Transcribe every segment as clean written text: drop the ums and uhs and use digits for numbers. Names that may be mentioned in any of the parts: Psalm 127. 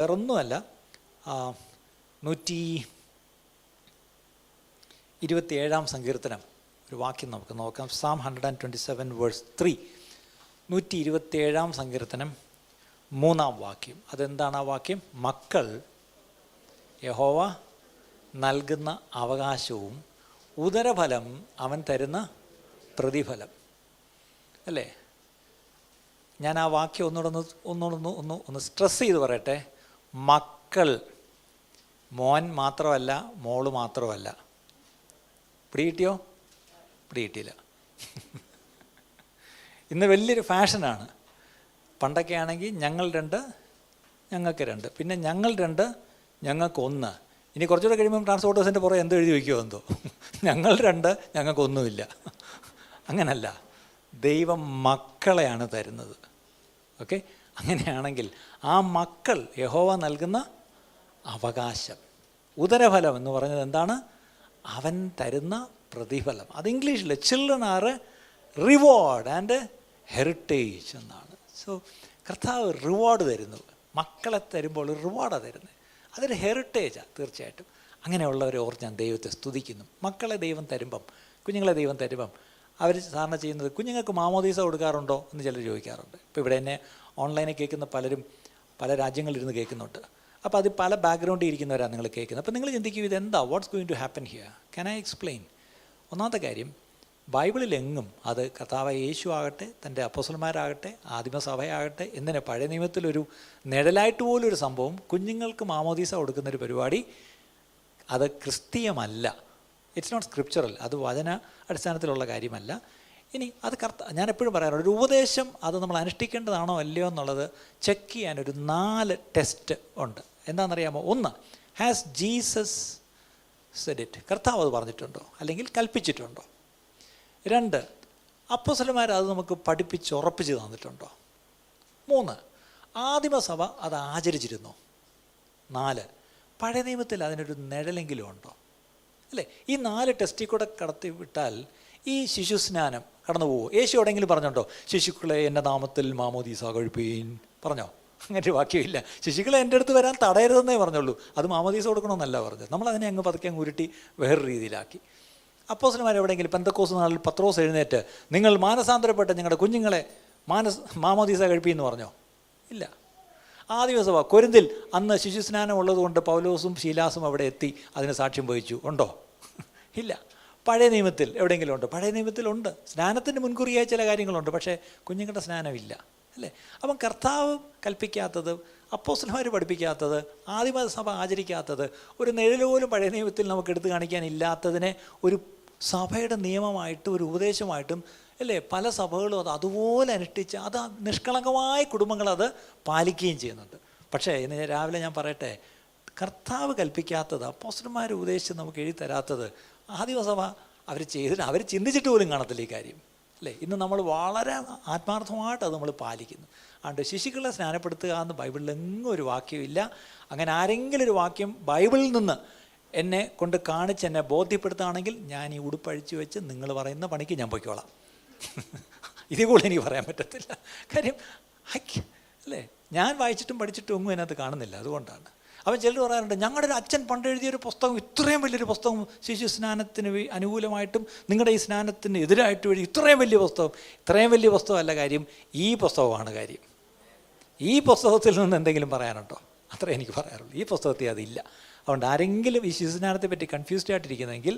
വേറൊന്നുമല്ല, 127 സങ്കീർത്തനം ഒരു വാക്യം നമുക്ക് നോക്കാം. Psalm 127 വേഴ്സ് 3, 127 സങ്കീർത്തനം 3 വാക്യം. അതെന്താണ് ആ വാക്യം? മക്കൾ യഹോവ നൽകുന്ന അവകാശവും ഉദരഫലം അവൻ തരുന്ന പ്രതിഫലം. അല്ലേ? ഞാൻ ആ വാക്യം ഒന്ന് സ്ട്രെസ് ചെയ്ത് പറയട്ടെ. മക്കൾ, മോൻ മാത്രമല്ല മോള് മാത്രമല്ല. പിടികിട്ടിയോ? പിടികിട്ടിയില്ല. ഇന്ന് വലിയൊരു ഫാഷനാണ്. പണ്ടൊക്കെ ആണെങ്കിൽ ഞങ്ങൾ രണ്ട് ഞങ്ങൾക്ക് രണ്ട്, പിന്നെ ഞങ്ങൾ രണ്ട് ഞങ്ങൾക്കൊന്ന്. ഇനി കുറച്ചുകൂടെ കഴിയുമ്പോൾ ട്രാൻസ്പോർട്ടേഴ്സിൻ്റെ പുറകെ എന്ത് എഴുതി വയ്ക്കുമോ എന്തോ, ഞങ്ങൾ രണ്ട് ഞങ്ങൾക്കൊന്നുമില്ല. അങ്ങനല്ല, ദൈവം മക്കളെയാണ് തരുന്നത്. ഓക്കെ? അങ്ങനെയാണെങ്കിൽ ആ മക്കൾ യഹോവ നൽകുന്ന അവകാശം, ഉദരഫലം എന്ന് പറഞ്ഞത് എന്താണ്? അവൻ തരുന്ന പ്രതിഫലം. അത് ഇംഗ്ലീഷിൽ children are reward and heritage എന്നാണ്. സോ കർത്താവ് റിവാർഡ് തരുന്നു. മക്കളെ തരുമ്പോൾ ഒരു റിവാർഡാണ് തരുന്നത്. അതൊരു ഹെറിറ്റേജാണ് തീർച്ചയായിട്ടും. അങ്ങനെയുള്ളവരെ ഓർത്ത് ഞാൻ ദൈവത്തെ സ്തുതിക്കുന്നു. മക്കളെ ദൈവം തരുമ്പം, കുഞ്ഞുങ്ങളെ ദൈവം തരുമ്പം അവർ സാധാരണ ചെയ്യുന്നത്, കുഞ്ഞുങ്ങൾക്ക് മാമോദീസ കൊടുക്കാറുണ്ടോ എന്ന് ചിലർ ചോദിക്കാറുണ്ട്. ഇപ്പോൾ ഇവിടെ തന്നെ ഓൺലൈനിൽ കേൾക്കുന്ന പലരും പല രാജ്യങ്ങളിലിരുന്ന് കേൾക്കുന്നുണ്ട്. അപ്പോൾ അത് പല ബാക്ക്ഗ്രൗണ്ടിൽ ഇരിക്കുന്നവരാണ് നിങ്ങൾ കേൾക്കുന്നത്. അപ്പോൾ നിങ്ങൾ ചിന്തിക്കും, ഇതെന്താ, what's going to happen here, can I explain? ഒന്നാമത്തെ കാര്യം, ബൈബിളിലെങ്ങും അത് കർത്താവായ യേശു ആകട്ടെ, തൻ്റെ അപ്പോസ്തലന്മാരാകട്ടെ, ആദിമസഭയാകട്ടെ, എന്തിനാ പഴയ നിയമത്തിലൊരു നിഴലായിട്ട് പോലും ഒരു സംഭവം കുഞ്ഞുങ്ങൾക്ക് മാമോദീസ കൊടുക്കുന്നൊരു പരിപാടി, അത് ക്രിസ്തീയമല്ല. It's not scriptural. അത് വചന അടിസ്ഥാനത്തിലുള്ള കാര്യമല്ല. ഇനി അത് ഞാനെപ്പോഴും പറയാറുണ്ട്, ഒരു ഉപദേശം അത് നമ്മൾ അനുഷ്ഠിക്കേണ്ടതാണോ അല്ലയോ എന്നുള്ളത് ചെക്ക് ചെയ്യാനൊരു 4 ടെസ്റ്റ് ഉണ്ട്. എന്താണെന്നറിയാമോ? ഒന്ന്, ഹാസ് ജീസസ് സെഡ് ഇറ്റ്, കർത്താവ് അത് പറഞ്ഞിട്ടുണ്ടോ അല്ലെങ്കിൽ കൽപ്പിച്ചിട്ടുണ്ടോ? 2, അപ്പോസ്തലന്മാർ അത് നമുക്ക് പഠിപ്പിച്ചുറപ്പിച്ച് തന്നിട്ടുണ്ടോ? 3, ആദിമസഭ അത് ആചരിച്ചിരുന്നോ? 4, പഴയ നിയമത്തിൽ അതിനൊരു നിഴലെങ്കിലും ഉണ്ടോ? അല്ലേ? ഈ 4 ടെസ്റ്റിൽ കൂടെ കടത്തി വിട്ടാൽ ഈ ശിശുസ്നാനം കടന്നു പോവോ? യേശു എവിടെയെങ്കിലും പറഞ്ഞുണ്ടോ, ശിശുക്കളെ എൻ്റെ നാമത്തിൽ മാമോദീസ കഴിപ്പീൻ? പറഞ്ഞോ? അങ്ങനെ ഒരു വാക്യമില്ല. ശിശുക്കളെ എൻ്റെ അടുത്ത് വരാൻ തടയരുതെന്നേ പറഞ്ഞുള്ളൂ. അത് മാമോദീസ കൊടുക്കണമെന്നല്ല പറഞ്ഞത്. നമ്മളതിനെ അങ്ങ് പതുക്കെ അങ്ങ് ഉരുട്ടി വേറൊരു രീതിയിലാക്കി. അപ്പോസ്തലന്മാർ എവിടെയെങ്കിലും പെന്തക്കോസ്ത് നാളിൽ പത്രോസ് എഴുന്നേറ്റ് നിങ്ങൾ മാനസാന്തരപ്പെട്ട് നിങ്ങളുടെ കുഞ്ഞുങ്ങളെ മാമോദീസ കഴിപ്പീന്ന് പറഞ്ഞോ? ഇല്ല. ആദിമസഭ കൊരിന്തിൽ അന്ന് ശിശുസ്നാനം ഉള്ളതുകൊണ്ട് പൗലോസും ശീലാസും അവിടെ എത്തി അതിന് സാക്ഷ്യം വഹിച്ചു. ഉണ്ടോ? ഇല്ല. പഴയ നിയമത്തിൽ എവിടെയെങ്കിലും ഉണ്ടോ? പഴയ നിയമത്തിലുണ്ട്. സ്നാനത്തിന് മുൻകുറിയായ ചില കാര്യങ്ങളുണ്ട്, പക്ഷേ കുഞ്ഞുങ്ങളുടെ സ്നാനമില്ല. അല്ലേ? അപ്പം കർത്താവ് കൽപ്പിക്കാത്തത്, അപ്പോസ്തലന്മാർ പഠിപ്പിക്കാത്തത്, ആദിമസഭ ആചരിക്കാത്തത്, ഒരു നിഴൽ പോലും പഴയ നിയമത്തിൽ നമുക്ക് എടുത്തു കാണിക്കാനില്ലാത്തതിനെ ഒരു സഭയുടെ നിയമമായിട്ടും ഒരു ഉപദേശമായിട്ടും, അല്ലേ, പല സഭകളും അത് അതുപോലെ അനുഷ്ഠിച്ച് അത് നിഷ്കളങ്കമായ കുടുംബങ്ങളത് പാലിക്കുകയും ചെയ്യുന്നുണ്ട്. പക്ഷേ ഇന്ന് രാവിലെ ഞാൻ പറയട്ടെ, കർത്താവ് കൽപ്പിക്കാത്തത്, അപ്പോസ്തലന്മാർ ഉപദേശിച്ച് നമുക്ക് എഴുതി തരാത്തത്, ആദിമസഭ അവർ ചെയ്തിട്ട് അവർ ചിന്തിച്ചിട്ട് പോലും കാണത്തില്ല ഈ കാര്യം. അല്ലേ? ഇന്ന് നമ്മൾ വളരെ ആത്മാർത്ഥമായിട്ട് അത് നമ്മൾ പാലിക്കുന്നു. അതുകൊണ്ട് ശിശുക്കളെ സ്നാനപ്പെടുത്തുക എന്ന് ബൈബിളിലെങ്ങും ഒരു വാക്യമില്ല. അങ്ങനെ ആരെങ്കിലും ഒരു വാക്യം ബൈബിളിൽ നിന്ന് എന്നെ കൊണ്ട് കാണിച്ച് എന്നെ ബോധ്യപ്പെടുത്തുകയാണെങ്കിൽ ഞാൻ ഈ ഉടുപ്പഴിച്ചു വെച്ച് നിങ്ങൾ പറയുന്ന പണിക്ക് ഞാൻ പൊയ്ക്കോളാം. ഇതേ കൂടെ എനിക്ക് പറയാൻ പറ്റത്തില്ല. കാര്യം അല്ലേ, ഞാൻ വായിച്ചിട്ടും പഠിച്ചിട്ടും ഒന്നും അതിനകത്ത് കാണുന്നില്ല. അതുകൊണ്ടാണ്. അപ്പം ചിലർ പറയാറുണ്ട്, ഞങ്ങളുടെ ഒരു അച്ഛൻ പണ്ടെഴുതിയൊരു പുസ്തകം, ഇത്രയും വലിയൊരു പുസ്തകം, ശിശു സ്നാനത്തിന് അനുകൂലമായിട്ടും നിങ്ങളുടെ ഈ സ്നാനത്തിന് എതിരായിട്ടും എഴുതി, ഇത്രയും വലിയ പുസ്തകം. ഇത്രയും വലിയ പുസ്തകമല്ല കാര്യം, ഈ പുസ്തകമാണ് കാര്യം. ഈ പുസ്തകത്തിൽ നിന്ന് എന്തെങ്കിലും പറയാനുണ്ടോ? അത്രേ എനിക്ക് പറയാറുള്ളൂ. ഈ പുസ്തകത്തിൽ അതില്ല. അതുകൊണ്ട് ആരെങ്കിലും ഈ ശിശുസ്നാനത്തെ പറ്റി കൺഫ്യൂസ്ഡ് ആയിട്ടിരിക്കുന്നെങ്കിൽ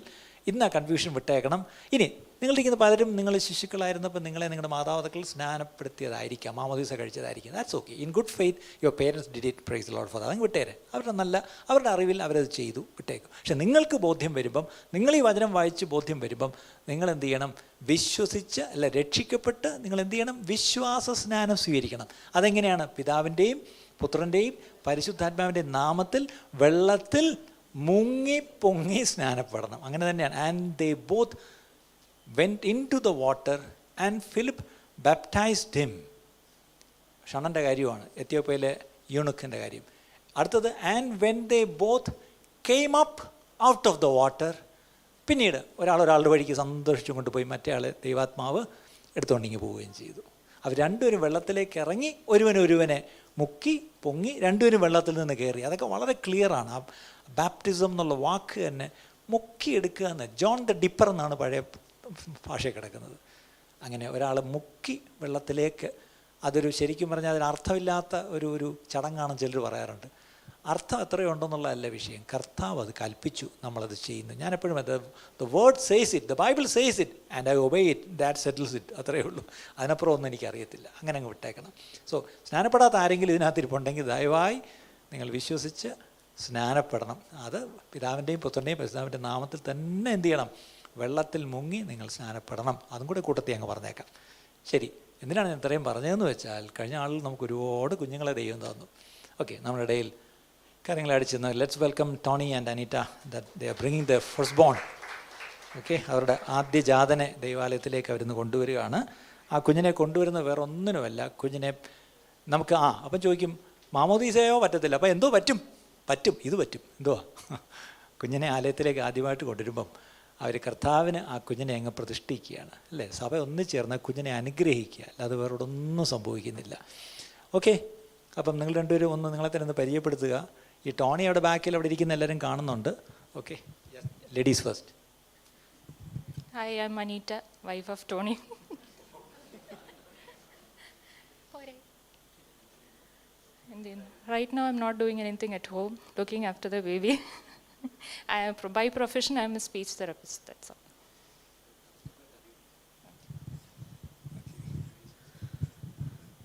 ഇന്ന് ആ കൺഫ്യൂഷൻ വിട്ടേക്കണം. ഇനി നിങ്ങളിരിക്കുന്ന പലരും നിങ്ങൾ ശിശുക്കളായിരുന്നപ്പോൾ നിങ്ങളെ നിങ്ങളുടെ മാതാപിതാക്കൾ സ്നാനപ്പെടുത്തിയതായിരിക്കാം, മാമോദീസ കഴിച്ചതായിരിക്കും. That's okay. In good faith your parents did it, praise the Lord for that. അതങ്ങ് വിട്ടേരെ. അവരുടെ നല്ല അവരുടെ അറിവിൽ അവരത് ചെയ്തു, വിട്ടേക്കും. പക്ഷേ നിങ്ങൾക്ക് ബോധ്യം വരുമ്പം, നിങ്ങൾ ഈ വചനം വായിച്ച് ബോധ്യം വരുമ്പം നിങ്ങൾ എന്ത് ചെയ്യണം? വിശ്വസിച്ച്, അല്ല, രക്ഷിക്കപ്പെട്ട് നിങ്ങൾ എന്ത് ചെയ്യണം? വിശ്വാസ സ്നാനം സ്വീകരിക്കണം. അതെങ്ങനെയാണ്? പിതാവിൻ്റെയും പുത്രൻ്റെയും പരിശുദ്ധാത്മാവിൻ്റെയും നാമത്തിൽ വെള്ളത്തിൽ മുങ്ങി പൊങ്ങി സ്നാനപ്പെടണം. അങ്ങനെ തന്നെയാണ്. And they both went in to the water and Philip baptised him. ഷണൻ്റെ കാര്യമാണ്, എത്യോപ്യയിലെ യൂണുക്കിൻ്റെ കാര്യം. അടുത്തത്, and when they both came up out of the water. പിന്നീട് ഒരാളുടെ വഴിക്ക് സന്തോഷിച്ചും കൊണ്ടുപോയി മറ്റേ ആൾ ദൈവാത്മാവ് എടുത്തുകൊണ്ടിങ്ങി പോവുകയും ചെയ്തു. അവർ രണ്ടുപേരും വെള്ളത്തിലേക്ക് ഇറങ്ങി ഒരുവനെ മുക്കി പൊങ്ങി രണ്ടുപേരും വെള്ളത്തിൽ നിന്ന് കയറി. അതൊക്കെ വളരെ ക്ലിയറാണ്. ആ ബാപ്റ്റിസം എന്നുള്ള വാക്ക് തന്നെ മുക്കിയെടുക്കുക എന്ന്, ജോൺ ദ ഡിപ്പർ എന്നാണ് പഴയ ഭാഷയിൽ കിടക്കുന്നത്. അങ്ങനെ ഒരാൾ മുക്കി വെള്ളത്തിലേക്ക്, അതൊരു ശരിക്കും പറഞ്ഞാൽ അതിനർത്ഥമില്ലാത്ത ഒരു ചടങ്ങാണെന്ന് ചിലർ പറയാറുണ്ട്. അർത്ഥം എത്രയോ ഉണ്ടെന്നുള്ളതല്ല വിഷയം, കർത്താവ് അത് കൽപ്പിച്ചു, നമ്മളത് ചെയ്യുന്നു. ഞാനെപ്പോഴും the word says it, the Bible says it and I obey it, that settles it, അത്രയേ ഉള്ളൂ. അതിനപ്പുറം ഒന്നും എനിക്കറിയത്തില്ല. അങ്ങനെ അങ്ങ് വിട്ടേക്കണം. സോ സ്നാനപ്പെടാത്ത ആരെങ്കിലും ഇതിനകത്തിരിപ്പുണ്ടെങ്കിൽ ദയവായി നിങ്ങൾ വിശ്വസിച്ച് സ്നാനപ്പെടണം. അത് പിതാവിൻ്റെയും പുത്രൻ്റെയും പിതാവിൻ്റെ നാമത്തിൽ തന്നെ എന്ത് ചെയ്യണം, വെള്ളത്തിൽ മുങ്ങി നിങ്ങൾ സ്നാനപ്പെടണം. അതും കൂടെ കൂട്ടത്തിൽ അങ്ങ് പറഞ്ഞേക്കാം. ശരി, എന്തിനാണ് ഞാൻ ഇത്രയും പറഞ്ഞതെന്ന് വെച്ചാൽ കഴിഞ്ഞ ആളിൽ നമുക്ക് ഒരുപാട് കുഞ്ഞുങ്ങളെ ദൈവം തന്നു. ഓക്കെ, നമ്മുടെ ഇടയിൽ കാര്യങ്ങൾ അടിച്ചിരുന്നു. Let's welcome Tony and Anita, that they are bringing the first born. Okay, അവരുടെ ആദ്യ ജാതനെ ദൈവാലയത്തിലേക്ക് അവരിന്ന് കൊണ്ടുവരികയാണ്. ആ കുഞ്ഞിനെ കൊണ്ടുവരുന്ന വേറെ ഒന്നിനുമല്ല, കുഞ്ഞിനെ നമുക്ക് അപ്പം ചോദിക്കും മാമോദീസയോ പറ്റത്തില്ല, അപ്പം എന്തോ പറ്റും, പറ്റും, ഇത് പറ്റും. എന്തുവാ, കുഞ്ഞിനെ ആലയത്തിലേക്ക് ആദ്യമായിട്ട് കൊണ്ടുവരുമ്പം അവർ കർത്താവിന് ആ കുഞ്ഞിനെ അങ്ങ് പ്രതിഷ്ഠിക്കുകയാണ്, അല്ലേ? സഭ ഒന്നിച്ചേർന്ന് കുഞ്ഞിനെ അനുഗ്രഹിക്കുക, അല്ലാതെ വേറോടൊന്നും സംഭവിക്കുന്നില്ല. ഓക്കെ, അപ്പം നിങ്ങൾ രണ്ടുപേരും ഒന്ന് നിങ്ങളെ തന്നെ ഒന്ന് പരിചയപ്പെടുത്തുക. ഈ ടോണി അവിടെ ബാക്കിൽ അവിടെ ഇരിക്കുന്ന എല്ലാവരും കാണുന്നുണ്ട്. Okay, ladies first. Hi, I am Anita, wife of Tony. Right now I'm not doing anything at home, looking after the baby. I am by profession I am a speech therapist, that's all.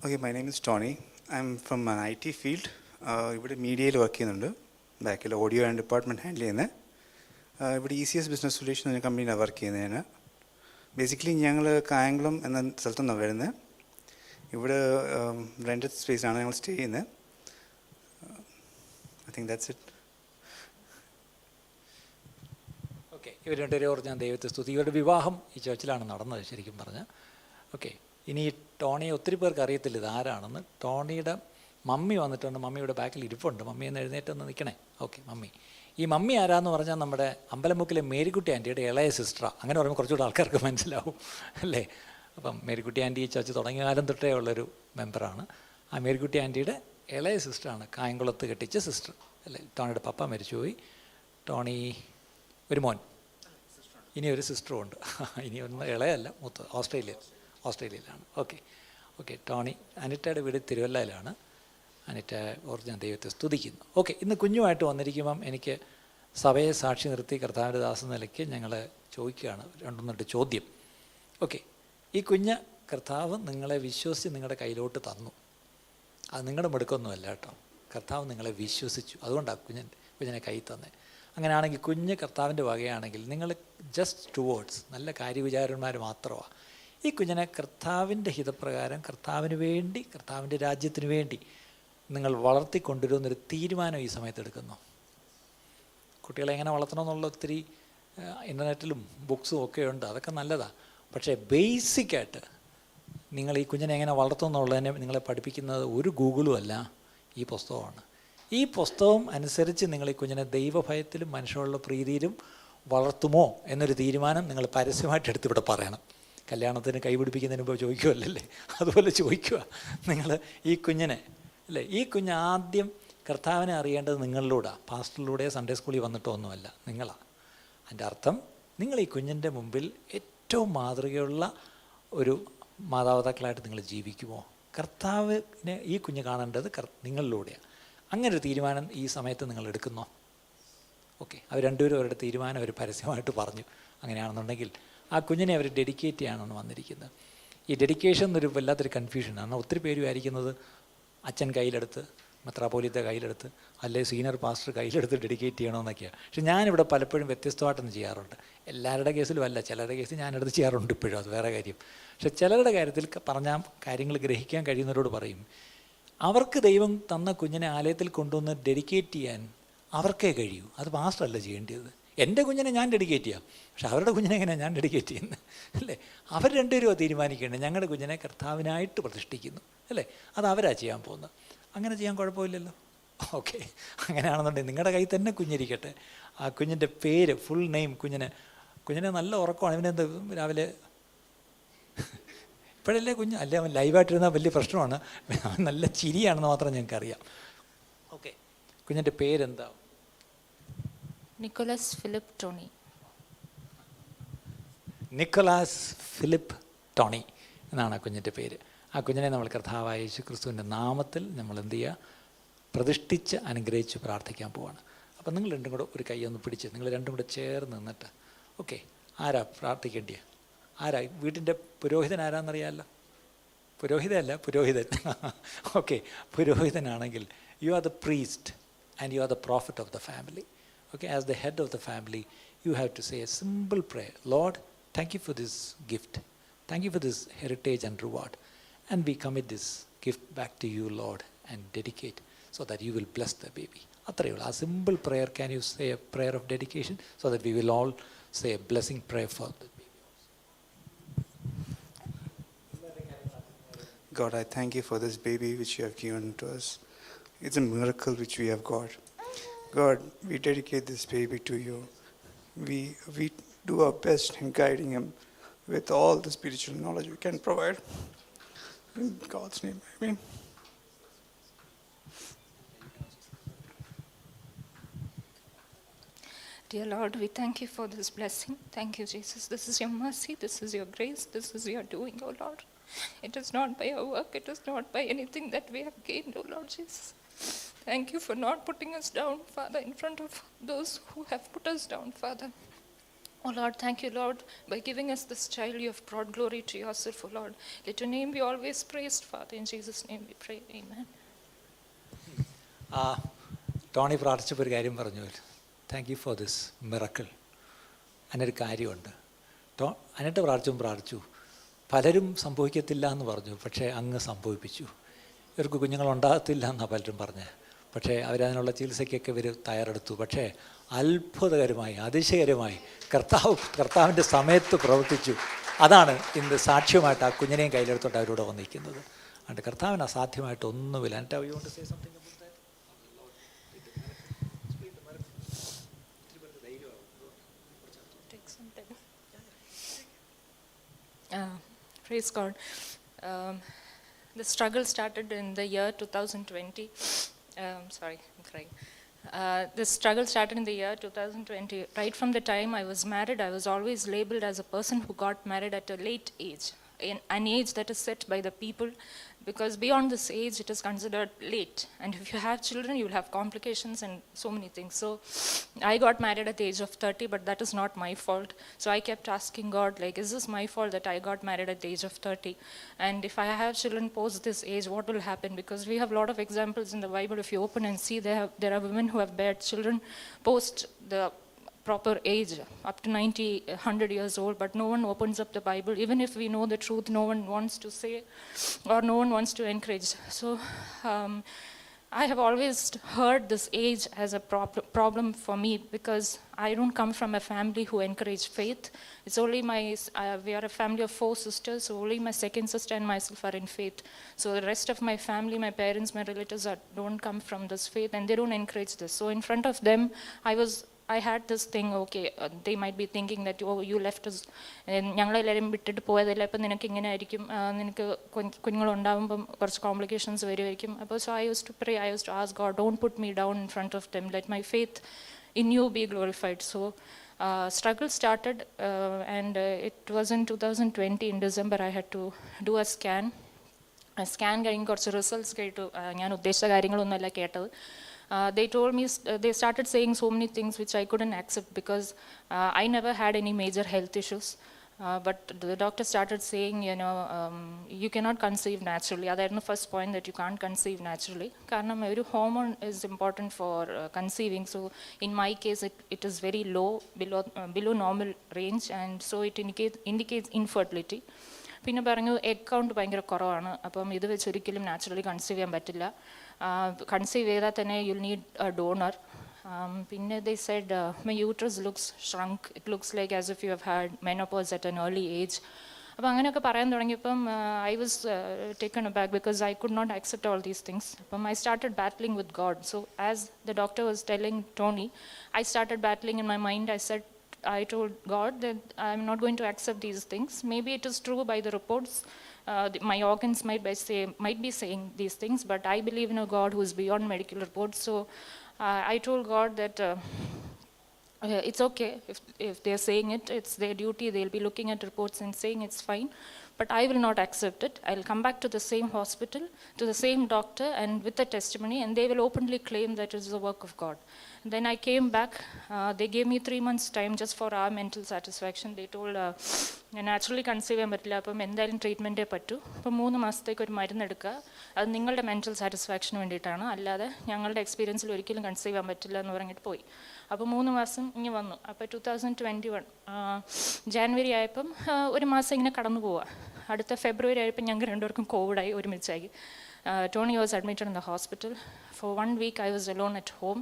Okay, my name is Tony. I'm from an IT field. ഇവിടെ മീഡിയയിൽ work ചെയ്യുന്നുണ്ട്, ബാക്കിൽ audio and department handle ചെയ്യുന്നത്. ഇവിടെ ECS business solution എന്ന കമ്പനിയിലാണ് work ചെയ്യുന്നതിന്. Basically ഞങ്ങൾ കായംകുളം എന്ന സ്ഥലത്തു നിന്നാണ് വരുന്നത്. ഇവിടെ റെൻറ്റഡ് സ്പേസാണ് ഞങ്ങൾ സ്റ്റേ ചെയ്യുന്നത്. I think that's it. Okay, ഇവർ രണ്ടുപേരെ ഓർത്ത് ഞാൻ ദൈവത്തെ സ്തുതി. ഇവരുടെ വിവാഹം ഈ ചർച്ചിലാണ് നടന്നത് ശരിക്കും പറഞ്ഞാൽ. ഓക്കെ, ഇനി ടോണിയെ ഒത്തിരി പേർക്ക് അറിയത്തില്ല ഇത് ആരാണെന്ന്. ടോണിയുടെ മമ്മി വന്നിട്ടുണ്ട്, മമ്മിയുടെ ബാക്കിൽ ഇരിപ്പുണ്ട്. മമ്മി എന്ന് എഴുന്നേറ്റൊന്ന് നിൽക്കണേ. Okay, mummy. ഈ മമ്മി ആരാന്ന് പറഞ്ഞാൽ നമ്മുടെ അമ്പലമുക്കിലെ മേരിക്കുട്ടി ആൻറ്റിയുടെ ഇളയ സിസ്റ്ററാണ്. അങ്ങനെ പറയുമ്പോൾ കുറച്ചുകൂടെ ആൾക്കാർക്ക് മനസ്സിലാവും, അല്ലേ? അപ്പം മേരിക്കുട്ടി ആൻറ്റി ഈ ചർച്ച തുടങ്ങിയ കാലം തൊട്ടേ ഉള്ളൊരു മെമ്പറാണ്. ആ മേരിക്കുട്ടി ആൻറ്റിയുടെ ഇളയ സിസ്റ്ററാണ്, കായംകുളത്ത് കെട്ടിച്ച സിസ്റ്റർ, അല്ലേ? ടോണിയുടെ പപ്പ മരിച്ചുപോയി. ടോണി ഒരു മോൻ, ഇനി ഒരു സിസ്റ്ററും ഉണ്ട്. ഇനി ഒന്ന് ഇളയല്ല, മൂത്ത, ഓസ്ട്രേലിയയിലാണ്. Okay okay Tony. അനിറ്റയുടെ വീട് തിരുവല്ലയിലാണ്. അനിറ്റ ഓർത്ത് ഞാൻ ദൈവത്തെ സ്തുതിക്കുന്നു. ഓക്കെ, ഇന്ന് കുഞ്ഞുമായിട്ട് വന്നിരിക്കുമ്പം എനിക്ക് സഭയെ സാക്ഷി നിർത്തി കർത്താവിൻ്റെ ദാസെന്ന നിലയ്ക്ക് ഞങ്ങൾ ചോദിക്കുകയാണ് രണ്ടൊന്നിട്ട് ചോദ്യം. ഓക്കെ, ഈ കുഞ്ഞ് കർത്താവ് നിങ്ങളെ വിശ്വസിച്ച് നിങ്ങളുടെ കയ്യിലോട്ട് തന്നു. അത് നിങ്ങളുടെ മെടുക്കൊന്നുമല്ല കേട്ടോ, കർത്താവ് നിങ്ങളെ വിശ്വസിച്ചു, അതുകൊണ്ടാണ് കുഞ്ഞിനെ കൈ തന്നെ. അങ്ങനെയാണെങ്കിൽ കുഞ്ഞ് കർത്താവിൻ്റെ വകയാണെങ്കിൽ നിങ്ങൾ ജസ്റ്റ് ടുവേർഡ്സ് നല്ല കാര്യവിചാരന്മാർ മാത്രമാണ്. ഈ കുഞ്ഞിനെ കർത്താവിൻ്റെ ഹിതപ്രകാരം കർത്താവിന് വേണ്ടി കർത്താവിൻ്റെ രാജ്യത്തിന് വേണ്ടി നിങ്ങൾ വളർത്തിക്കൊണ്ടുവരുമെന്നൊരു തീരുമാനം ഈ സമയത്ത് എടുക്കുന്നു. കുട്ടികളെ എങ്ങനെ വളർത്തണമെന്നുള്ള ഒത്തിരി ഇൻ്റർനെറ്റിലും ബുക്സും ഒക്കെ ഉണ്ട്, അതൊക്കെ നല്ലതാണ്. പക്ഷേ ബേസിക്കായിട്ട് നിങ്ങൾ ഈ കുഞ്ഞിനെ എങ്ങനെ വളർത്തുമെന്നുള്ളതിനെ നിങ്ങളെ പഠിപ്പിക്കുന്നത് ഒരു ഗൂഗിളും അല്ല, ഈ പുസ്തകമാണ്. ഈ പുസ്തകം അനുസരിച്ച് നിങ്ങൾ ഈ കുഞ്ഞിനെ ദൈവഭയത്തിലും മനുഷ്യരുള്ള പ്രീതിയിലും വളർത്തുമോ എന്നൊരു തീരുമാനം നിങ്ങൾ പരസ്യമായിട്ട് എടുത്തിവിടെ പറയണം. കല്യാണത്തിന് കൈപിടിപ്പിക്കുന്നതിന് മുമ്പ് ചോദിക്കുമല്ലേ, അതുപോലെ ചോദിക്കുക നിങ്ങൾ ഈ കുഞ്ഞിനെ, അല്ലേ? ഈ കുഞ്ഞ് ആദ്യം കർത്താവിനെ അറിയേണ്ടത് നിങ്ങളിലൂടെയാണ്, പാസ്റ്ററിലൂടെ സൺഡേ സ്കൂളിൽ വന്നിട്ടൊന്നുമല്ല, നിങ്ങളാണ്. അതിൻ്റെ അർത്ഥം നിങ്ങൾ ഈ കുഞ്ഞിൻ്റെ മുമ്പിൽ ഏറ്റവും മാതൃകയുള്ള ഒരു മാതാപിതാക്കളായിട്ട് നിങ്ങൾ ജീവിക്കുമോ? കർത്താവിനെ ഈ കുഞ്ഞ് കാണേണ്ടത് നിങ്ങളിലൂടെയാണ്. അങ്ങനെ ഒരു തീരുമാനം ഈ സമയത്ത് നിങ്ങൾ എടുക്കുന്നോ? ഓക്കെ, അവർ രണ്ടുപേരും അവരുടെ തീരുമാനം അവർ പരസ്യമായിട്ട് പറഞ്ഞു. അങ്ങനെയാണെന്നുണ്ടെങ്കിൽ ആ കുഞ്ഞിനെ അവർ ഡെഡിക്കേറ്റ് ചെയ്യാനാണ് വന്നിരിക്കുന്നത്. ഈ ഡെഡിക്കേഷൻ എന്നൊരു വല്ലാത്തൊരു കൺഫ്യൂഷനാണ്. ഒത്തിരി പേര് ആയിരിക്കുന്നത് അച്ഛൻ കയ്യിലെടുത്ത്, മെത്രാപോലിത്ത കയ്യിലെടുത്ത്, അല്ലെ സീനിയർ പാസ്റ്റർ കയ്യിലെടുത്ത് ഡെഡിക്കേറ്റ് ചെയ്യണമെന്നൊക്കെയാണ്. പക്ഷേ ഞാനിവിടെ പലപ്പോഴും വ്യത്യസ്തമായിട്ടൊന്നും ചെയ്യാറുണ്ട്. എല്ലാവരുടെ കേസിലും അല്ല, ചിലരുടെ കേസിൽ ഞാനെടുത്ത് ചെയ്യാറുണ്ട് ഇപ്പോഴും, അത് വേറെ കാര്യം. പക്ഷേ ചിലരുടെ കാര്യത്തിൽ പറഞ്ഞാൽ കാര്യങ്ങൾ ഗ്രഹിക്കാൻ കഴിയുന്നവരോട് പറയും, അവർക്ക് ദൈവം തന്ന കുഞ്ഞിനെ ആലയത്തിൽ കൊണ്ടുവന്ന് ഡെഡിക്കേറ്റ് ചെയ്യാൻ അവർക്കേ കഴിയൂ, അത് പാസ്റ്ററല്ല ചെയ്യേണ്ടത്. എൻ്റെ കുഞ്ഞിനെ ഞാൻ ഡെഡിക്കേറ്റ് ചെയ്യാം, പക്ഷെ അവരുടെ കുഞ്ഞിനെ എങ്ങനെയാണ് ഞാൻ ഡെഡിക്കേറ്റ് ചെയ്യുന്നത്, അല്ലേ? അവർ രണ്ടുപേരും തീരുമാനിക്കേണ്ടത് ഞങ്ങളുടെ കുഞ്ഞിനെ കർത്താവിനായിട്ട് പ്രതിഷ്ഠിക്കുന്നു, അല്ലേ? അത് അവരാ ചെയ്യാൻ പോകുന്നത്. അങ്ങനെ ചെയ്യാൻ കുഴപ്പമില്ലല്ലോ. ഓക്കെ, അങ്ങനെയാണെന്നുണ്ടെങ്കിൽ നിങ്ങളുടെ കയ്യിൽ തന്നെ കുഞ്ഞിരിക്കട്ടെ. ആ കുഞ്ഞിൻ്റെ പേര്, ഫുൾ നെയിം, കുഞ്ഞിനെ നല്ല ഉറക്കമാണ്. ഇവനെന്താ രാവിലെ ഇപ്പോഴല്ലേ കുഞ്ഞ്, അല്ലേ അവൻ ലൈവായിട്ടിരുന്നാൽ വലിയ പ്രശ്നമാണ്. അവൻ നല്ല ചിരിയാണെന്ന് മാത്രം ഞങ്ങൾക്കറിയാം. ഓക്കെ, കുഞ്ഞിൻ്റെ പേരെന്താ? Nicholas Philip Tony. Nicholas Philip Tony എന്നാണ് ആ കുഞ്ഞിൻ്റെ പേര്. ആ കുഞ്ഞിനെ നമ്മൾ കർത്താവായ യേശു ക്രിസ്തുവിൻ്റെ നാമത്തിൽ നമ്മൾ എന്ത് ചെയ്യുക, പ്രതിഷ്ഠിച്ച് അനുഗ്രഹിച്ച് പ്രാർത്ഥിക്കാൻ പോവാണ്. അപ്പം നിങ്ങൾ രണ്ടും കൂടെ ഒരു കൈ ഒന്ന് പിടിച്ച്, നിങ്ങൾ രണ്ടും കൂടെ ചേർന്ന് നിന്നിട്ട്. ഓക്കെ, ആരാ പ്രാർത്ഥിക്കേണ്ടിയ? ആരാ? വീട്ടിൻ്റെ പുരോഹിതൻ ആരാന്നറിയാമല്ലോ. പുരോഹിതല്ല, പുരോഹിതൻ. ഓക്കെ, പുരോഹിതനാണെങ്കിൽ you are the priest and you are the prophet of the family. Okay, as the head of the family you have to say a simple prayer. Lord, thank you for this gift. Thank you for this heritage and reward. And we commit this gift back to you, Lord, and dedicate so that you will bless the baby. Athrayula, a simple prayer. Can you say a prayer of dedication so that we will all say a blessing prayer for the baby? God, I thank you for this baby which you have given to us. It's a miracle which we have got. God, we dedicate this baby to you. We do our best in guiding him with all the spiritual knowledge we can provide. In God's name, amen. Dear Lord, we thank you for this blessing. Thank you, Jesus. This is your mercy. This is your grace. This is your doing, O Lord. It is not by our work. It is not by anything that we have gained, O Lord Jesus. Thank you for not putting us down, Father, in front of those who have put us down, Father. Oh Lord, thank you, Lord, by giving us this child. You have brought glory to yourself, O Lord. Let your name be always praised, Father. In Jesus' name we pray. Amen. Tony പ്രാർത്ഥിച്ചപ്പോൾ ഒരു കാര്യം പറഞ്ഞു. Thank you for this miracle. അനൊരു കാര്യമുണ്ട്. അനിട്ട് പ്രാർത്ഥിച്ചു. പലരും സംഭവിക്കത്തില്ല എന്ന് പറഞ്ഞു, പക്ഷേ അങ്ങ് സംഭവിപ്പിച്ചു. ഇവർക്ക് കുഞ്ഞുങ്ങളുണ്ടാകത്തില്ല എന്നാണ് പലരും പറഞ്ഞത്, പക്ഷേ അവരതിനുള്ള ചികിത്സയ്ക്കൊക്കെ ഇവർ തയ്യാറെടുത്തു. പക്ഷേ അത്ഭുതകരമായി, അതിശയകരമായി കർത്താവിൻ്റെ സമയത്ത് പ്രവർത്തിച്ചു. അതാണ് ഇന്ന് സാക്ഷ്യമായിട്ട് ആ കുഞ്ഞിനെയും കയ്യിലെടുത്തോണ്ട് അവരോട് വന്നിരിക്കുന്നത്. അതുകൊണ്ട് കർത്താവിന് അസാധ്യമായിട്ടൊന്നുമില്ല. Praise God. The struggle started in the year 2020. The struggle started in the year 2020. Right from the time I was married, I was always labeled as a person who got married at a late age, an age that is set by the people, because beyond this age it is considered late, and if you have children you will have complications and so many things. So I got married at the age of 30, but that is not my fault. So I kept asking God, like, is this my fault that I got married at the age of 30? And if I have children post this age, what will happen? Because we have a lot of examples in the Bible. If you open and see, there are women who have bared children post the proper age, up to 90-100 years old, but no one opens up the Bible. Even if we know the truth, no one wants to say, or no one wants to encourage. So I have always heard this age as a problem for me, because I don't come from a family who encourage faith. It's only my we are a family of 4 sisters, so only my second sister and myself are in faith. So the rest of my family, my parents, my relatives don't come from this faith, and they don't encourage this. So in front of them I had this thing, okay, they might be thinking that, oh, you left us, ഞങ്ങളെല്ലാവരും വിട്ടിട്ട് പോയതല്ല, അപ്പം നിനക്ക് ഇങ്ങനെ ആയിരിക്കും, നിനക്ക് കുഞ്ഞുങ്ങളുണ്ടാകുമ്പം കുറച്ച് complications വരുമായിരിക്കും. അപ്പോൾ so I use to pray, I use to ask God, don't put me down in front of them, let my faith in you be glorified. So struggle started, and it was in 2020, in December, I had to do a scan. A scan കഴിഞ്ഞ് കുറച്ച് results കേട്ടു. ഞാൻ ഉദ്ദേശിച്ച കാര്യങ്ങളൊന്നല്ല കേട്ടത്. They told me, they started saying so many things which I couldn't accept, because I never had any major health issues, but the doctor started saying, you know, you cannot conceive naturally. That is the first point, that you can't conceive naturally, because every hormone is important for conceiving. So in my case it is very low, below normal range, and so it indicates infertility. പിന്നെ പറഞ്ഞു egg count ഭയങ്കര കുറവാണ്, അപ്പം ഇത് വെച്ചൊരിക്കലും naturally conceive ചെയ്യാൻ പറ്റില്ല, conceive ചെയ്താൽ തന്നെ യുൽ നീഡ് എ ഡോണർ. പിന്നെ they said my uterus looks shrunk, it looks like as if you have had menopause at an early age. അപ്പം അങ്ങനെയൊക്കെ പറയാൻ തുടങ്ങിയപ്പം I was taken aback, because I could not accept all these things. അപ്പം I started battling with God. So as the doctor was telling Tony, I started battling in my mind. I told God that I am not going to accept these things. Maybe it is true by the reports, my organs might be saying these things, but I believe in a God who is beyond medical reports. So I told God that it's okay if they're saying it, it's their duty, they'll be looking at reports and saying it's fine, but I will not accept it. I'll come back to the same hospital, to the same doctor, and with a testimony, and they will openly claim that it's the work of God. And then I came back. They gave me 3 months' time just for our mental satisfaction. They told, ഞാൻ naturally conceive ചെയ്യാൻ പറ്റില്ല, അപ്പം എന്തായാലും ട്രീറ്റ്മെൻറ്റേ പറ്റൂ. അപ്പം 3 മാസത്തേക്ക് ഒരു മരുന്നെടുക്കുക, അത് നിങ്ങളുടെ മെൻറ്റൽ സാറ്റിസ്ഫാക്ഷന് വേണ്ടിയിട്ടാണ്, അല്ലാതെ ഞങ്ങളുടെ എക്സ്പീരിയൻസിൽ ഒരിക്കലും കൺസീവ് ചെയ്യാൻ പറ്റില്ല എന്ന് പറഞ്ഞിട്ട് പോയി. അപ്പോൾ 3 മാസം ഇങ്ങനെ വന്നു. അപ്പോൾ 2021 ജാനുവരി ആയപ്പം 1 മാസം ഇങ്ങനെ കടന്നു പോവുക. അടുത്ത ഫെബ്രുവരി ആയപ്പോൾ ഞങ്ങൾക്ക് 2 പേർക്കും കോവിഡായി ഒരുമിച്ചായി. Tony was admitted in the hospital. For 1 week, I was alone at home.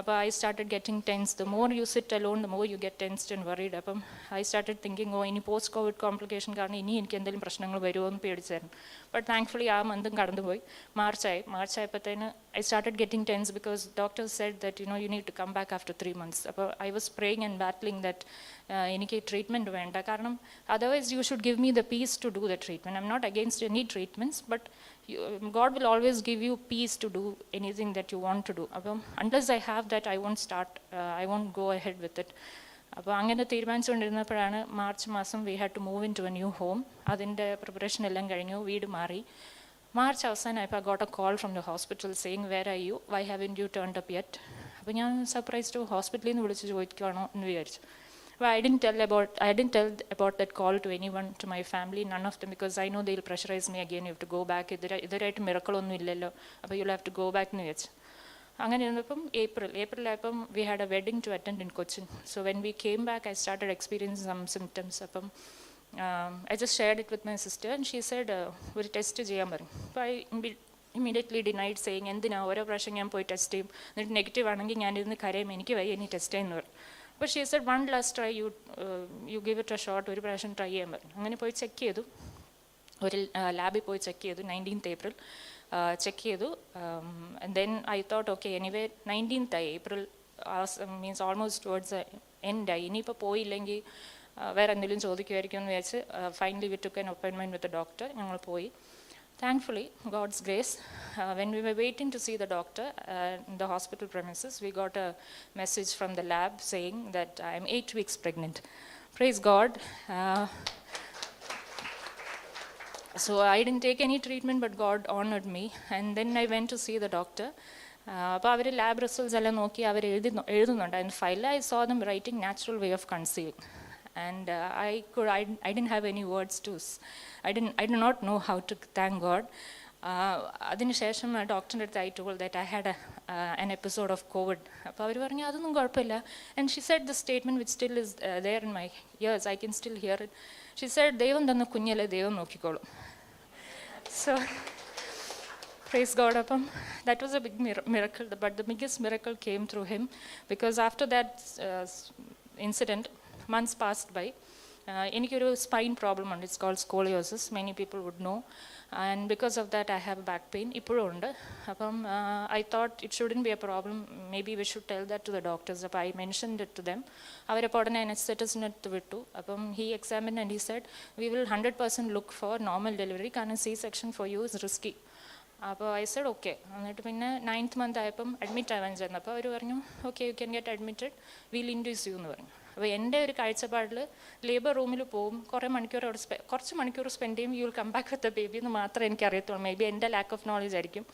Appa, I started getting tense. The more you sit alone, the more you get tensed and worried. Appa, I started thinking, oh, any post-COVID complication karna ini enke endelum prashnangal varuvo ennu pedichirunnu. But thankfully, aa monthum kadannu poi. March ayappathene I started getting tense because doctors said that, you know, you need to come back after 3 months. Appa, I was praying and battling that എനിക്ക് treatment വേണ്ട, കാരണം otherwise you should give me the peace to do the treatment. I am not against any treatments, but God will always give you peace to do anything that you want to do. അപ്പം unless I have that, I won't go ahead with it. അപ്പോൾ അങ്ങനെ തീരുമാനിച്ചുകൊണ്ടിരുന്നപ്പോഴാണ് March മാസം we had to move in to a new home. അതിൻ്റെ preparation എല്ലാം കഴിഞ്ഞു, വീട് മാറി. മാർച്ച് അവസാനമായപ്പോൾ I got a call from the hospital saying where are you, why haven't you turned up yet. അപ്പോൾ ഞാൻ സർപ്രൈസ്ഡ്, ഹോസ്പിറ്റലിൽ നിന്ന് വിളിച്ച് ചോദിക്കുകയാണോ എന്ന് വിചാരിച്ചു. Well, I didn't tell about that call to anyone, to my family, none of them, because I know they'll pressurize me again. You have to go back. Idaraittu miracle onnu illalo, appo you'll have to go back nu vech. Angane irunnappum April ayapum we had a wedding to attend in Cochin. So when we came back, I started experiencing some symptoms. Appo I just shared it with my sister, and she said, "ഒരു test ചെയ്യാൻ പറയും." Appo I immediately denied, saying, "എന്തിനാ ഓരോ പ്രാവശ്യം ഞാൻ പോയി test ചെയ്യും, എന്നിട്ട് നെഗറ്റീവ് ആണെങ്കിൽ ഞാനിരുന്ന് കരയും, എനിക്ക് വയ്യ ഇനി ടെസ്റ്റ് ചെയ്യുന്നു." But she said, "One last try, you give it a shot, ഒരു പ്രാവശ്യം ട്രൈ ചെയ്യാൻ പറഞ്ഞു." അങ്ങനെ പോയി ചെക്ക് ചെയ്തു, ഒരു ലാബിൽ പോയി ചെക്ക് ചെയ്തു. 19th April ചെക്ക് ചെയ്തു. Then I thought, okay anyway 19th ആയി, ഏപ്രിൽ മീൻസ് ഓൾമോസ്റ്റ് ടുവേർഡ്സ് എൻഡായി, ഇനിയിപ്പോൾ പോയില്ലെങ്കിൽ വേറെ എന്തെങ്കിലും ചോദിക്കുമായിരിക്കും എന്ന് വിചാരിച്ച് finally we took an appointment with doctor. ഞങ്ങൾ പോയി. Thankfully, God's grace, when we were waiting to see the doctor in the hospital premises, we got a message from the lab saying that I am 8 weeks pregnant. Praise God. So I didn't take any treatment, but God honored me, and then I went to see the doctor. അപ്പോൾ അവർ lab results എല്ലാം നോക്കി അവർ എഴുതുന്നുണ്ട് അതിന് ഫയലിൽ. I saw them writing natural way of conceiving, and I didn't have any words to, I did not know how to thank God. Adinu shesham doctor at I told that I had an episode of COVID. Appo avaru parnja adonum kollappilla, and she said the statement which still is there in my ears. I can still hear it. She said, "Devam thanna kunnile devam nokkikolu." So praise God. Apam that was a big miracle, but the biggest miracle came through him, because after that incident months passed by. എനിക്കൊരു spine problem ഉണ്ട്, it's called scoliosis, many people would know, and because of that I have back pain ഇപ്പോഴും ഉണ്ട്. അപ്പം I thought it shouldn't be a problem, maybe we should tell that to the doctors. അപ്പോൾ I mentioned it to them. അവരപ്പോൾ ഉടനെ അനസ്തറ്റിസ്റ്റിനെ എടുത്ത് വിട്ടു. അപ്പം he examined and he said, "We will 100% look for normal delivery, കാരണം C section for you is risky." അപ്പോൾ I said okay. എന്നിട്ട് പിന്നെ 9th month ആയപ്പം അഡ്മിറ്റ് ആവാൻ ചേർന്നു. അപ്പോൾ അവർ പറഞ്ഞു, "Okay, you can get admitted, we'll induce you" എന്ന് പറഞ്ഞു. അപ്പോൾ എൻ്റെ ഒരു കാഴ്ചപ്പാടിൽ ലേബർ റൂമിൽ പോവും, കുറേ മണിക്കൂർ അവിടെ കുറച്ച് മണിക്കൂർ സ്പെൻഡ് ചെയ്യും, you will come back with the baby എന്ന് മാത്രമേ എനിക്കറിയത്തുള്ളൂ. മേ ബി എൻ്റെ ലാക്ക് ഓഫ് നോളജ് ആയിരിക്കും,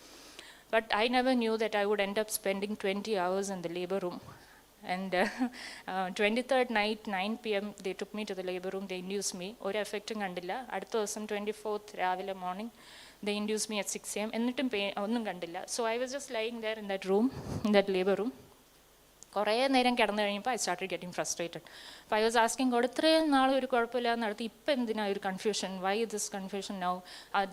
but I never knew that I would end up spending 20 hours in the labour room. And 23rd night 9 PM they took me to the labour room, they induce me. ഒരു എഫക്റ്റും കണ്ടില്ല. അടുത്ത ദിവസം 24th രാവിലെ morning they induce me at 6 AM, എന്നിട്ടും ഒന്നും കണ്ടില്ല. So I was just lying there in that room, in that labour room. കുറേ നേരം കിടന്നു കഴിഞ്ഞപ്പോൾ ഐ സ്റ്റാർട്ടഡ് ഗെറ്റിംഗ് ഫ്രസ്ട്രേറ്റഡ്. അപ്പോൾ ഐ വാസ് ആസ്കിങ് ഗോഡ്, ഇത്രയും നാളും ഒരു കുഴപ്പമില്ല നടത്തി, ഇപ്പം എന്തിനാണ് ഒരു confusion? Why this confusion now?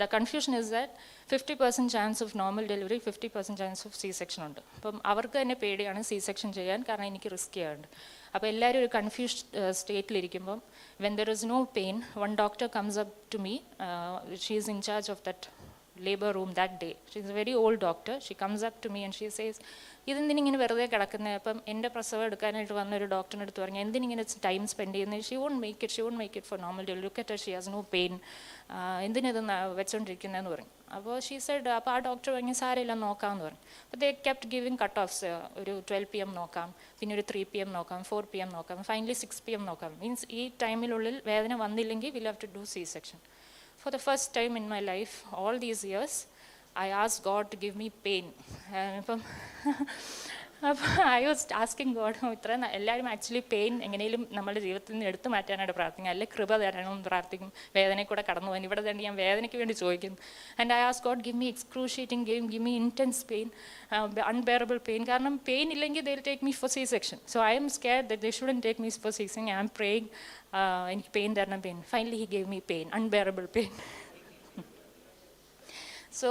The confusion is that 50% chance of normal delivery, 50% chance of C section ഉണ്ട്. അപ്പം അവർക്ക് തന്നെ പേടിയാണ് സി സെക്ഷൻ ചെയ്യാൻ, കാരണം എനിക്ക് റിസ്ക് ചെയ്യാറുണ്ട്. അപ്പോൾ എല്ലാവരും ഒരു കൺഫ്യൂസ്ഡ് സ്റ്റേറ്റിലിരിക്കുമ്പം when there is no pain, one doctor comes up to me, she is in charge of that labour room that day. She's a very old doctor. She comes up to me and she says, ഇതെന്തിനിങ്ങനെ വെറുതെ കിടക്കുന്നത്, അപ്പം എൻ്റെ പ്രസവം എടുക്കാനായിട്ട് വന്നൊരു ഡോക്ടറിൻ്റെ അടുത്ത് പറഞ്ഞാൽ എന്തിനിങ്ങനെ ടൈം സ്പെൻഡ് ചെയ്യുന്നത്, she won't make it for normal delivery, look at her, she has no pain, എന്തിനത് വെച്ചുകൊണ്ടിരിക്കുന്നതെന്ന് പറഞ്ഞു. അപ്പോൾ ഷീ സെഡ്, അപ്പോൾ ആ ഡോക്ടർ പറഞ്ഞു സാരമില്ല നോക്കാമെന്ന് പറഞ്ഞു. അപ്പോൾ they kept giving cut offs, ഒരു 12 PM നോക്കാം, പിന്നെ ഒരു 3 PM നോക്കാം, 4 PM നോക്കാം, ഫൈനലി 6 PM നോക്കാം. മീൻസ് ഈ ടൈമിനുള്ളിൽ വേദന വന്നില്ലെങ്കിൽ will have to do C section. For the first time in my life, all these years, I asked God to give me pain. I was asking God, എല്ലാവരും actually pain എങ്ങനെയും നമ്മുടെ ജീവിതത്തിൽ നിന്ന് എടുത്തു മാറ്റാനായിട്ട് പ്രാർത്ഥിക്കും, അല്ലെങ്കിൽ കൃപ തരണമെന്ന് പ്രാർത്ഥിക്കും, വേദനയിൽ കൂടെ കടന്നു പോകും. ഇവിടെ തന്നെ ഞാൻ വേദനയ്ക്ക് വേണ്ടി ചോദിക്കുന്നു. And I ask God give me excruciating pain, give me intense pain, unbearable pain. കാരണം പെയിൻ ഇല്ലെങ്കിൽ they will take me for C section. So I am scared that they shouldn't take me for C section. I am praying എനിക്ക് pain തരണം, pain. Finally he gave me pain, unbearable pain. So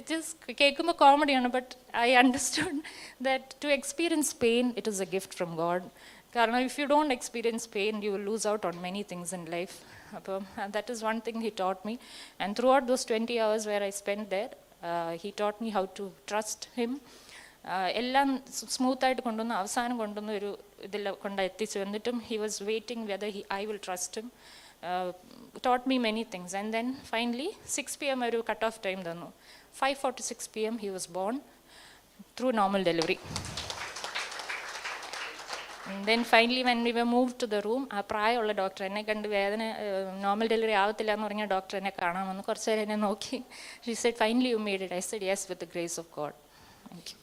it is kekuma comedy on, but I understood that to experience pain, it is a gift from God. Because if you don't experience pain, you will lose out on many things in life. So that is one thing he taught me. And throughout those 20 hours where I spent there, he taught me how to trust him. Ellam smooth aayittu kondunu avasanam kondunu oru idil konda ettichu vandittum he was waiting whether I will trust him. Taught me many things, and then finally 6 PM oru cut off time thannu. 5:46 PM he was born through normal delivery. And then finally when we were moved to the room, aa prayayulla doctor enne kandu vedana normal delivery aavatilla ennu paranja doctor enne kaanam ennu korchu neram enne nokki. She said, finally you made it. I said, yes, with the grace of God. Thank you.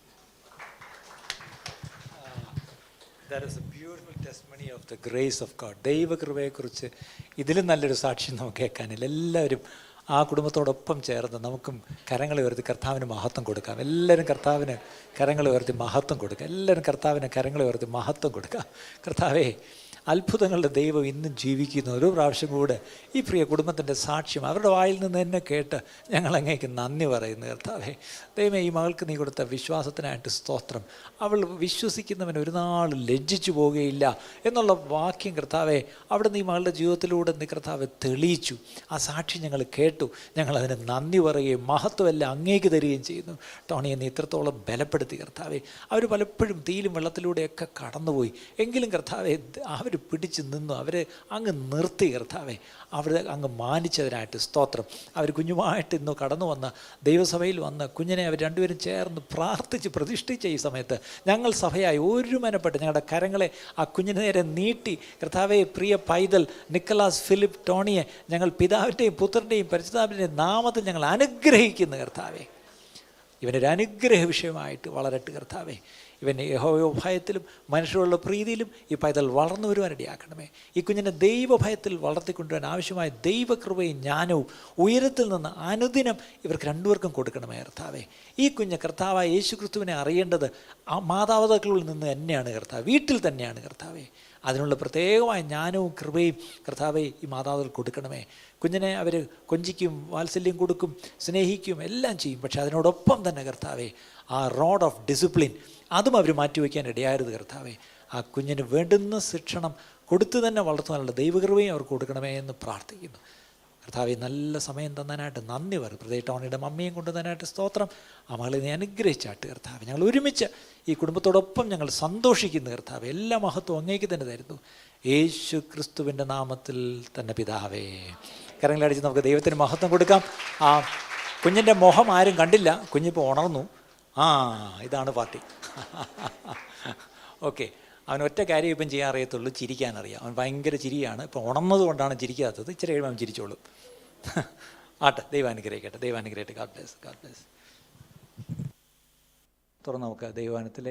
That is a beautiful testimony of the grace of God. ദൈവകൃപയെക്കുറിച്ച് ഇതിലും നല്ലൊരു സാക്ഷ്യം നമുക്ക് കേൾക്കാനില്ല. എല്ലാവരും ആ കുടുംബത്തോടൊപ്പം ചേർന്ന് നമുക്കും കരങ്ങൾ ഉയർത്തി കർത്താവിന് മഹത്വം കൊടുക്കാം. എല്ലാവരും കർത്താവിന് കരങ്ങൾ ഉയർത്തി മഹത്വം കൊടുക്കുക. എല്ലാവരും കർത്താവിന് കരങ്ങൾ ഉയർത്തി മഹത്വം കൊടുക്കുക. കർത്താവേ, അത്ഭുതങ്ങളുടെ ദൈവം ഇന്നും ജീവിക്കുന്ന ഒരു പ്രാവശ്യം കൂടെ ഈ പ്രിയ കുടുംബത്തിൻ്റെ സാക്ഷ്യം അവരുടെ വായിൽ നിന്ന് തന്നെ കേട്ട് ഞങ്ങൾ അങ്ങേക്ക് നന്ദി പറയുന്നു. കർത്താവേ, ദൈവമേ, ഈ മകൾക്ക് നീ കൊടുത്ത വിശ്വാസത്തിനായിട്ട് സ്തോത്രം. അവൾ വിശ്വസിക്കുന്നവന് ഒരു നാൾ ലജ്ജിച്ചു പോകുകയില്ല എന്നുള്ള വാക്യം കർത്താവേ അവിടെ നീ മകളുടെ ജീവിതത്തിലൂടെ നീ കർത്താവെ തെളിയിച്ചു. ആ സാക്ഷി ഞങ്ങൾ കേട്ടു. ഞങ്ങളതിന് നന്ദി പറയുകയും മഹത്വമെല്ലാം അങ്ങേക്ക് തരികയും ചെയ്യുന്നു. ടോണിയെ നീ ഇത്രത്തോളം ബലപ്പെടുത്തി കർത്താവേ. അവർ പലപ്പോഴും തീയിലും വെള്ളത്തിലൂടെയൊക്കെ കടന്നുപോയി, എങ്കിലും കർത്താവെ അവർ പിടിച്ചു നിന്നു, അവരെ അങ്ങ് നിർത്തി കർത്താവെ. അവിടെ അങ്ങ് മാനിച്ചതിനായിട്ട് സ്തോത്രം. അവർ കുഞ്ഞുമായിട്ട് ഇന്ന് കടന്നു വന്ന് ദൈവസഭയിൽ വന്ന് കുഞ്ഞിനെ അവർ രണ്ടുപേരും ചേർന്ന് പ്രാർത്ഥിച്ച് പ്രതിഷ്ഠിച്ച ഈ സമയത്ത് ഞങ്ങൾ സഭയായി ഒരുമനപ്പെട്ട് ഞങ്ങളുടെ കരങ്ങളെ ആ കുഞ്ഞിന് നേരെ നീട്ടി കർത്താവെ, പ്രിയ പൈതൽ നിക്കലാസ് ഫിലിപ്പ് ടോണിയെ ഞങ്ങൾ പിതാവിൻ്റെയും പുത്രൻ്റെയും പരിശുദ്ധാത്മാവിൻ്റെയും നാമത്തിൽ ഞങ്ങൾ അനുഗ്രഹിക്കുന്നു കർത്താവെ. ഇവനൊരു അനുഗ്രഹ വിഷയമായിട്ട് വളരട്ട് കർത്താവെ. ഇവൻ്റെ യഹോവഭയത്തിലും മനുഷ്യരുള്ള പ്രീതിയിലും ഈ പൈതൽ വളർന്നു വരുവാനിടയാക്കണമേ. ഈ കുഞ്ഞിനെ ദൈവഭയത്തിൽ വളർത്തിക്കൊണ്ടുവരാൻ ആവശ്യമായ ദൈവകൃപയും ജ്ഞാനവും ഉയരത്തിൽ നിന്ന് അനുദിനം ഇവർക്ക് രണ്ടുപേർക്കും കൊടുക്കണമേ കർത്താവേ. ഈ കുഞ്ഞ് കർത്താവായ യേശു ക്രിസ്തുവിനെ അറിയേണ്ടത് ആ മാതാപിതാക്കളിൽ നിന്ന് തന്നെയാണ് കർത്താവ്, വീട്ടിൽ തന്നെയാണ് കർത്താവേ. അതിനുള്ള പ്രത്യേകമായ ജ്ഞാനവും കൃപയും കർത്താവെ ഈ മാതാപിതാക്കൾ കൊടുക്കണമേ. കുഞ്ഞിനെ അവർ കൊഞ്ചിക്കും, വാത്സല്യം കൊടുക്കും, സ്നേഹിക്കും, എല്ലാം ചെയ്യും. പക്ഷേ അതിനോടൊപ്പം തന്നെ കർത്താവെ ആ റോഡ് ഓഫ് ഡിസിപ്ലിൻ അതും അവർ മാറ്റിവെക്കാൻ ഇടയായത് കർത്താവെ. ആ കുഞ്ഞിന് വേണ്ടുന്ന ശിക്ഷണം കൊടുത്തു തന്നെ വളർത്തുവാനുള്ള ദൈവകൃപയും അവർക്ക് കൊടുക്കണമേ എന്ന് പ്രാർത്ഥിക്കുന്നു കർത്താവെ. നല്ല സമയം തന്നതിനായിട്ട് നന്ദി പറയും. പ്രത്യേക ടോണിയുടെ മമ്മിയും കൊണ്ടുതന്നായിട്ട് സ്തോത്രം. ആ മകളെ നീ അനുഗ്രഹിച്ചാട്ട് കർത്താവെ. ഞങ്ങൾ ഒരുമിച്ച് ഈ കുടുംബത്തോടൊപ്പം ഞങ്ങൾ സന്തോഷിക്കുന്നു കർത്താവെ. എല്ലാ മഹത്വവും അങ്ങേക്ക് തന്നെ തരുന്നു യേശു ക്രിസ്തുവിൻ്റെ നാമത്തിൽ തന്നെ പിതാവേ. കരങ്ങളടിച്ച് നമുക്ക് ദൈവത്തിന് മഹത്വം കൊടുക്കാം. ആ കുഞ്ഞിൻ്റെ മുഖം ആരും കണ്ടില്ല, കുഞ്ഞിപ്പോൾ ഉണർന്നു. ഇതാണ് പാർട്ടി. ഓക്കെ, അവൻ ഒറ്റ കാര്യം ഇപ്പം ചെയ്യാൻ അറിയത്തുള്ളൂ, ചിരിക്കാനറിയാം. അവൻ ഭയങ്കര ചിരിയാണ്. ഇപ്പം ഉണർന്നത് കൊണ്ടാണ് ചിരിക്കാത്തത്. ഇച്ചിരി കഴിയുമ്പോൾ അവൻ ചിരിച്ചോളൂ. ആട്ടെ, ദൈവാനുഗ്രഹിക്കട്ടെ. God bless. തുറന്ന് നമുക്ക് ദൈവവചനത്തിലേക്ക്